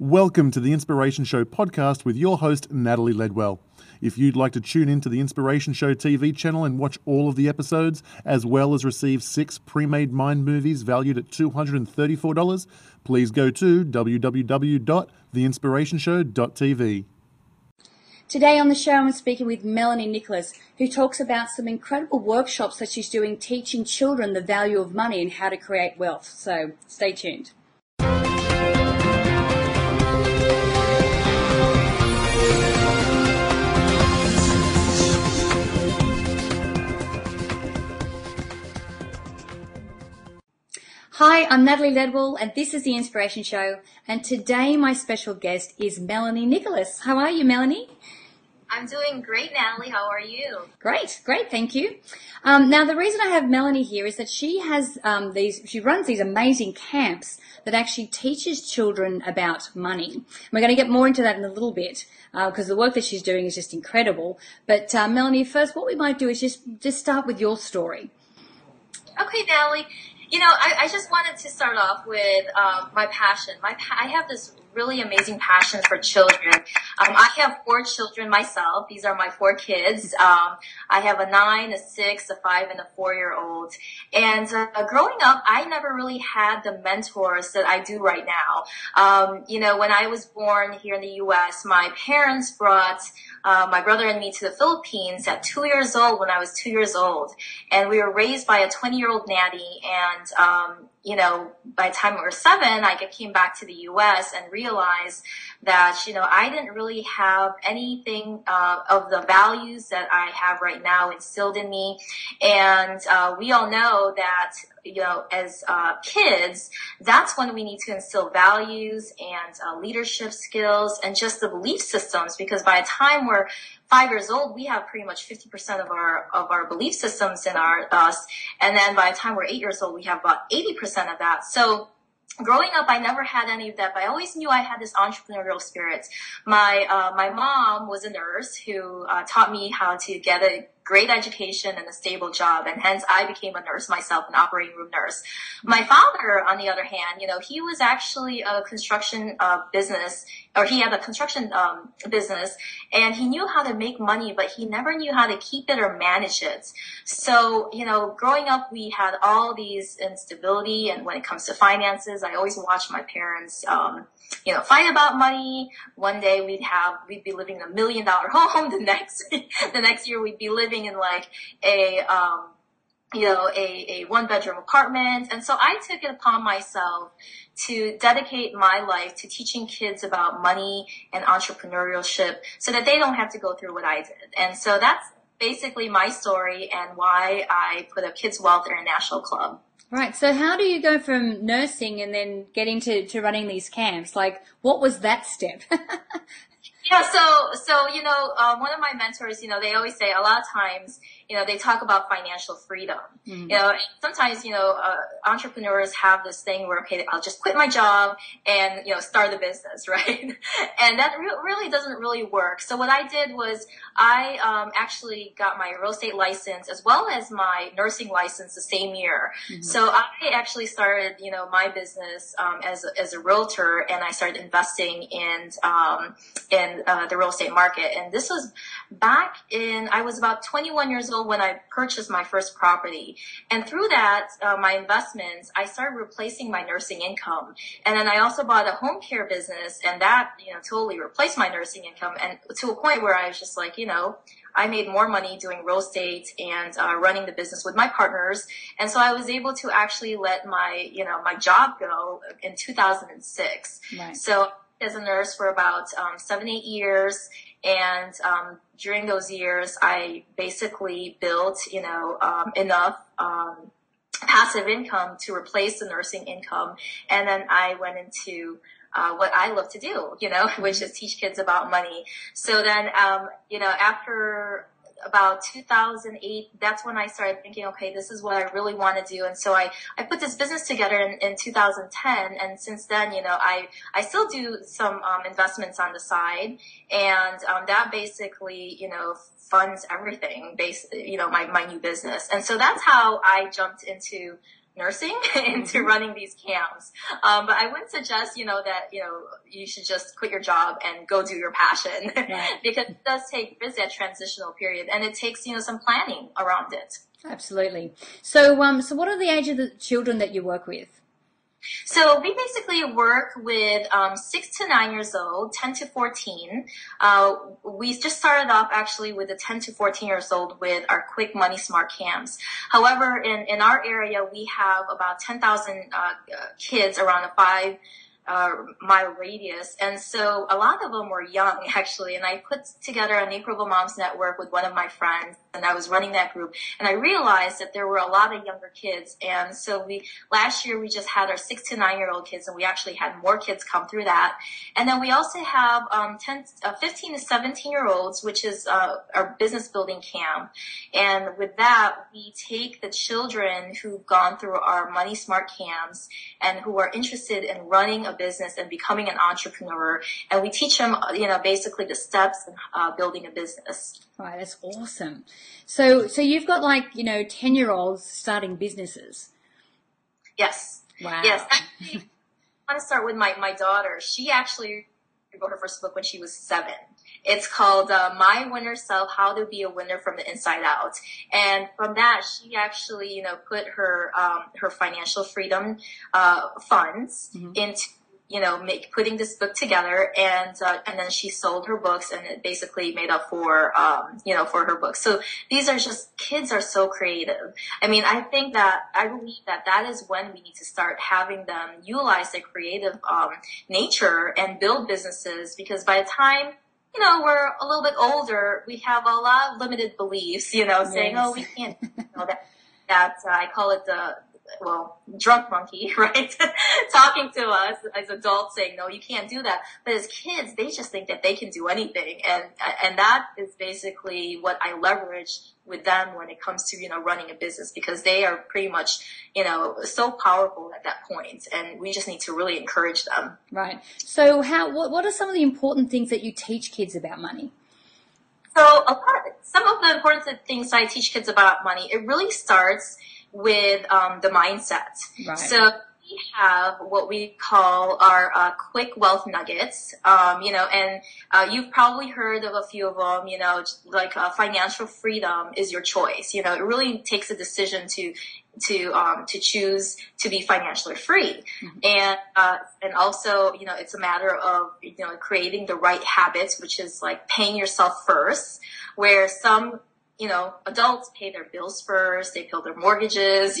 Welcome to the Inspiration Show podcast with your host, Natalie Ledwell. If you'd like to tune into the Inspiration Show TV channel and watch all of the episodes, as well as receive 6 pre-made mind movies valued at $234, please go to www.theinspirationshow.tv. Today on the show, I'm speaking with Melanie Nicolas, who talks about some incredible workshops that she's doing teaching children the value of money and how to create wealth. So stay tuned. Hi, I'm Natalie Ledwell, and this is The Inspiration Show, and today my special guest is Melanie Nicolas. How are you, Melanie? I'm doing great, Natalie. How are you? Great, thank you. Now, the reason I have Melanie here is that she has she runs these amazing camps that actually teaches children about money. And we're going to get more into that in a little bit because the work that she's doing is just incredible. But Melanie, first, what we might do is just start with your story. Okay, Natalie. You know, I just wanted to start off with my passion. I have this really amazing passion for children. I have 4 children myself. These are my 4 kids. I have a 9, a 6, a 5, and a 4-year-old. And growing up, I never really had the mentors that I do right now. You know, when I was born here in the U.S., my parents brought my brother and me to the Philippines at 2 years old when I was 2 years old. And we were raised by a 20-year-old nanny. And, you know, by the time we were 7, I came back to the U.S. and realized that, you know, I didn't really have anything of the values that I have right now instilled in me. And we all know that, you know, as kids, that's when we need to instill values and leadership skills and just the belief systems, because by the time we're 5 years old, we have pretty much 50% of our belief systems in our us. And then by the time we're 8 years old, we have about 80% of that. So growing up, I never had any of that, but I always knew I had this entrepreneurial spirit. My mom was a nurse who taught me how to get a great education and a stable job, and hence I became a nurse myself, an operating room nurse. My father, on the other hand, you know, he was actually a construction business, or he had a construction business, and he knew how to make money, but he never knew how to keep it or manage it. So, you know, growing up, we had all these instability, and when it comes to finances, I always watched my parents, you know, fight about money. One day we'd be living in a $1 million home. The next year we'd be living in like a one-bedroom apartment. And so I took it upon myself to dedicate my life to teaching kids about money and entrepreneurship so that they don't have to go through what I did. And so that's basically my story and why I put up Kids' Wealth International Club. Right. So how do you go from nursing and then getting to running these camps? Like, what was that step? Yeah, so you know, one of my mentors, you know, they always say a lot of times, you know, they talk about financial freedom. Mm-hmm. You know, sometimes, you know, entrepreneurs have this thing where, okay, I'll just quit my job and, you know, start a business, right? And that really doesn't really work. So what I did was I actually got my real estate license as well as my nursing license the same year. Mm-hmm. So I actually started, you know, my business as a realtor, and I started investing in the real estate market. And this was back in, I was about 21 years old when I purchased my first property. And through that, my investments, I started replacing my nursing income. And then I also bought a home care business, and that, you know, totally replaced my nursing income. And to a point where I was just like, you know, I made more money doing real estate and running the business with my partners. And so I was able to actually let my, you know, my job go in 2006. Right. So as a nurse for about 7-8 years, and during those years I basically built, you know, enough passive income to replace the nursing income, and then I went into what I love to do, you know, which is teach kids about money. So then you know, after about 2008, that's when I started thinking, okay, this is what I really want to do. And so I put this business together in 2010. And since then, you know, I still do some investments on the side. And that basically, you know, funds everything, basically, you know, my new business. And so that's how I jumped into nursing into running these camps. But I wouldn't suggest, you should just quit your job and go do your passion, right? Because it does take, there's that transitional period, and it takes, some planning around it. Absolutely. So, so what are the age of the children that you work with? So we basically work with 6 to 9 years old, 10 to 14. We just started off actually with the 10 to 14 years old with our Kwik Money Smart camps. However, in our area, we have about 10,000 kids around a 5-mile radius. And so a lot of them were young, actually. And I put together an Aprilville Moms Network with one of my friends, and I was running that group. And I realized that there were a lot of younger kids. And so last year we just had our 6 to 9 year old kids, and we actually had more kids come through that. And then we also have 15 to 17 year olds, which is our business building camp. And with that, we take the children who've gone through our Money Smart camps and who are interested in running a business and becoming an entrepreneur. And we teach them, basically the steps in building a business. Right. That's awesome. So you've got 10-year-olds starting businesses. Yes. Wow. Yes. Actually, I want to start with my daughter. She actually wrote her first book when she was 7. It's called My Winner Self: How to Be a Winner from the Inside Out. And from that, she actually, put her financial freedom funds into, putting this book together, and then she sold her books, and it basically made up for, for her books. So these are just, kids are so creative. I mean, I believe that is when we need to start having them utilize their creative, nature and build businesses, because by the time, we're a little bit older, we have a lot of limited beliefs, yes, saying, oh, we can't, I call it drunk monkey, right? Talking to us as adults saying, no, you can't do that. But as kids, they just think that they can do anything. And that is basically what I leverage with them when it comes to, running a business, because they are pretty much, so powerful at that point. And we just need to really encourage them. Right. So what are some of the important things that you teach kids about money? So some of the important things I teach kids about money, it really starts with the mindset. Right. So we have what we call our Kwik Wealth Nuggets, and you've probably heard of a few of them, financial freedom is your choice. It really takes a decision to choose to be financially free. Mm-hmm. And also, it's a matter of, creating the right habits, which is like paying yourself first, where some, adults pay their bills first, they pay their mortgages,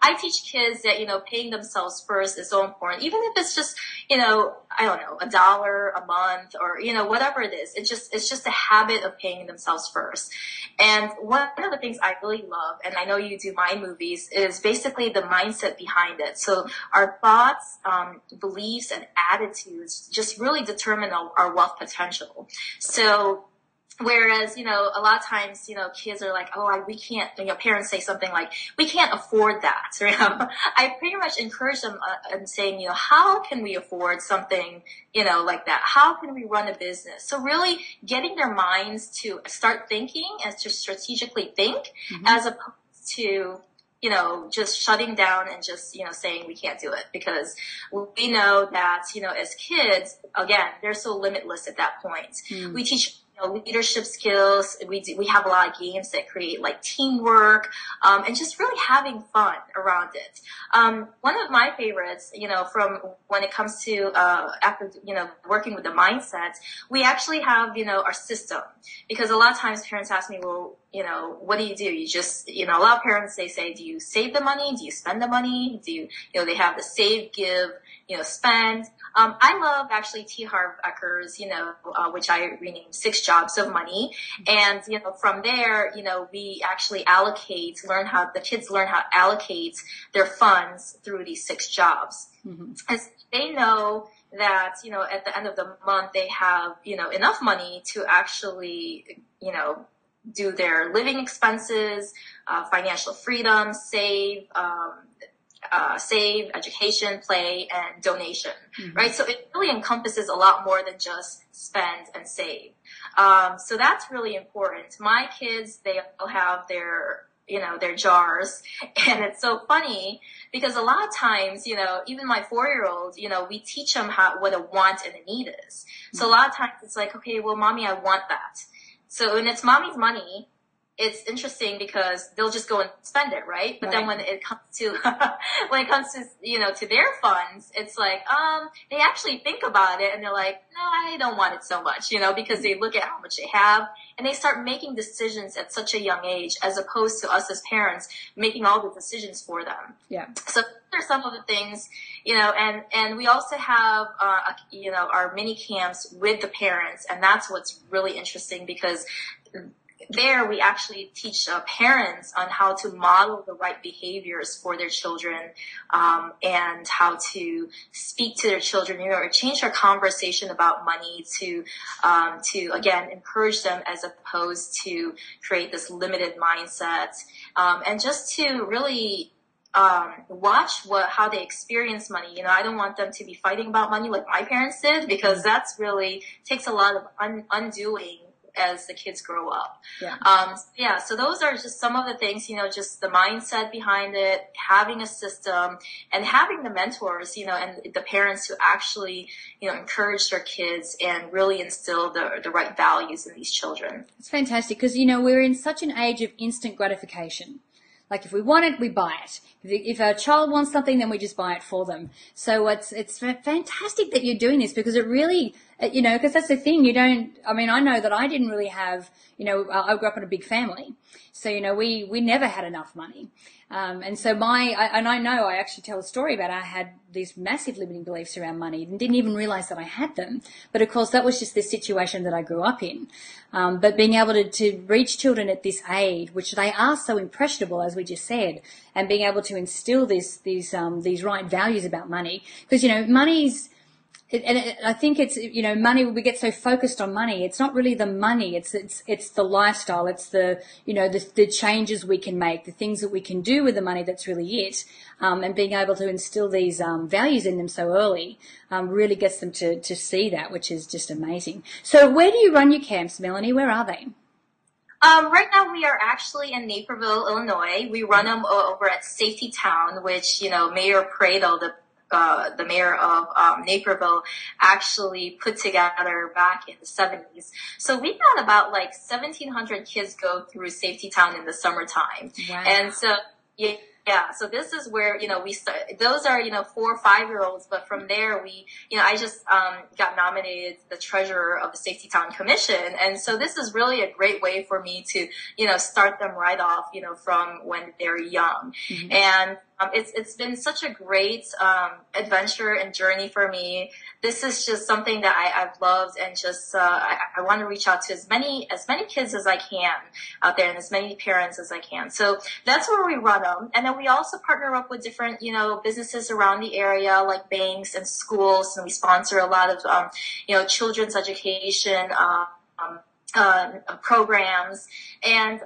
I teach kids that, paying themselves first is so important. Even if it's just, $1 a month or, whatever it is, it's just a habit of paying themselves first. And one of the things I really love, and I know you do my movies, is basically the mindset behind it. So our thoughts, beliefs, and attitudes just really determine our wealth potential. So, whereas, a lot of times, kids are like, oh, we can't, parents say something like, we can't afford that. I pretty much encourage them in saying, how can we afford something, like that? How can we run a business? So really getting their minds to start thinking and to strategically think, as opposed to, just shutting down and just, saying we can't do it, because we know that, as kids, again, they're so limitless at that point. Mm. We teach leadership skills. We have a lot of games that create like teamwork, and just really having fun around it. One of my favorites, from when it comes to, after, working with the mindset, we actually have, our system, because a lot of times parents ask me, well, what do? You just, a lot of parents, they say, do you save the money? Do you spend the money? Do you, they have the save, give, spend. I love actually T Harv Ecker's, which I renamed 6 Jobs of Money. And, from there, we actually the kids learn how to allocate their funds through these 6 jobs. Mm-hmm. As they know that, at the end of the month, they have, enough money to actually, do their living expenses, financial freedom, save, education, play, and donation, right? So it really encompasses a lot more than just spend and save. So that's really important. My kids, they all have their jars, and it's so funny Because a lot of times, you know, even my 4-year-old, you know, we teach them what a want and a need is. So a lot of times it's like, okay, well, mommy, I want that. So when it's mommy's money, it's interesting because they'll just go and spend it, right? But then when it comes to, you know, to their funds, it's like, they actually think about it and they're like, no, I don't want it so much, you know, because they look at how much they have and they start making decisions at such a young age, as opposed to us as parents making all the decisions for them. Yeah. So there's some of the things, you know, and we also have, you know, our mini camps with the parents, and that's what's really interesting, because there we actually teach parents on how to model the right behaviors for their children, and how to speak to their children, you know, or change their conversation about money to again encourage them, as opposed to create this limited mindset, and just to really watch how they experience money. You know, I don't want them to be fighting about money like my parents did, because that's really takes a lot of undoing as the kids grow up. So those are just some of the things, you know, just the mindset behind it, having a system and having the mentors, you know, and the parents who actually, you know, encourage their kids and really instill the right values in these children. It's fantastic, because, you know, we're in such an age of instant gratification. Like, if we want it, we buy it. If our child wants something, then we just buy it for them. So it's fantastic that you're doing this, because it really, you know, because that's the thing. You don't, I mean, I know that I didn't really have, you know, I grew up in a big family. So, you know, we never had enough money. And so I actually tell a story about I had these massive limiting beliefs around money and didn't even realize that I had them. But of course, that was just the situation that I grew up in. But being able to reach children at this age, which they are so impressionable, as we just said, and being able to instill these right values about money, because, you know, money's, and I think it's, you know, money, we get so focused on money. It's not really the money. It's the lifestyle. It's the, you know, the changes we can make, the things that we can do with the money. That's really it. And being able to instill these, values in them so early, really gets them to see that, which is just amazing. So where do you run your camps, Melanie? Where are they? Right now we are actually in Naperville, Illinois. We run them over at Safety Town, which, you know, Mayor Prado, the mayor of Naperville, actually put together back in the 70s. So we've got about like 1,700 kids go through Safety Town in the summertime. Wow. And so, yeah. So this is where, you know, we start. Those are, you know, 4- or 5-year olds. But from there, I just got nominated the treasurer of the Safety Town Commission. And so this is really a great way for me to, you know, start them right off, you know, from when they're young. Mm-hmm. And it's been such a great adventure and journey for me. This is just something that I've loved, and just I want to reach out to as many kids as I can out there, and as many parents as I can. So that's where we run them, and then we also partner up with different, you know, businesses around the area, like banks and schools, and we sponsor a lot of you know, children's education programs, and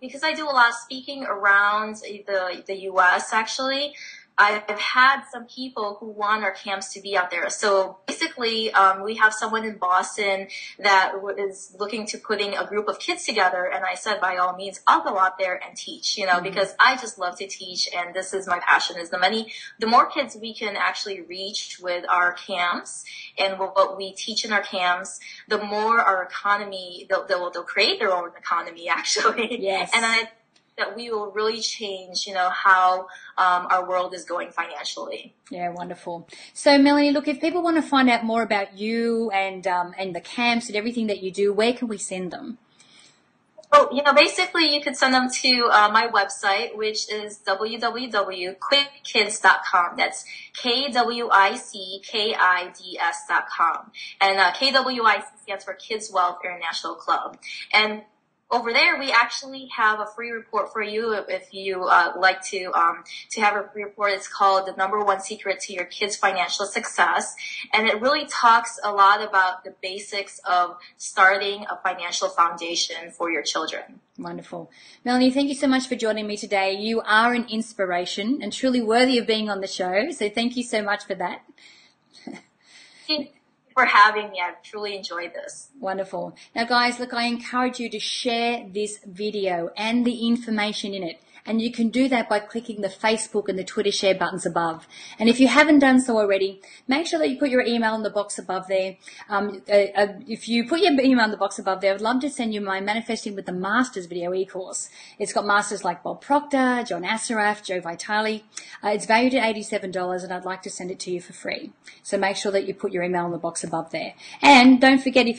because I do a lot of speaking around the U.S. actually. I've had some people who want our camps to be out there. So basically, we have someone in Boston that is looking to putting a group of kids together. And I said, by all means, I'll go out there and teach, you know, mm-hmm. because I just love to teach. And this is my passion, is the more kids we can actually reach with our camps and what we teach in our camps, the more our economy, they'll create their own economy, actually. Yes. And that we will really change, you know, how our world is going financially. Yeah, wonderful. So, Melanie, look, if people want to find out more about you and the camps and everything that you do, where can we send them? Oh, you know, basically you could send them to my website, which is www.kwickids.com. That's kwickids.com. And KWIC stands for Kids' Wealth International Club. And over there, we actually have a free report for you if you like to have a free report. It's called The Number One Secret to Your Kids' Financial Success. And it really talks a lot about the basics of starting a financial foundation for your children. Wonderful. Melanie, thank you so much for joining me today. You are an inspiration and truly worthy of being on the show. So thank you so much for that. For having me. I've truly enjoyed this. Wonderful. Now, guys, look, I encourage you to share this video and the information in it And you can do that by clicking the Facebook and the Twitter share buttons above. And if you haven't done so already, make sure that you put your email in the box above there. If you put your email in the box above there, I'd love to send you my Manifesting with the Masters video e-course. It's got masters like Bob Proctor, John Assaraf, Joe Vitale. It's valued at $87 and I'd like to send it to you for free. So make sure that you put your email in the box above there. And don't forget, if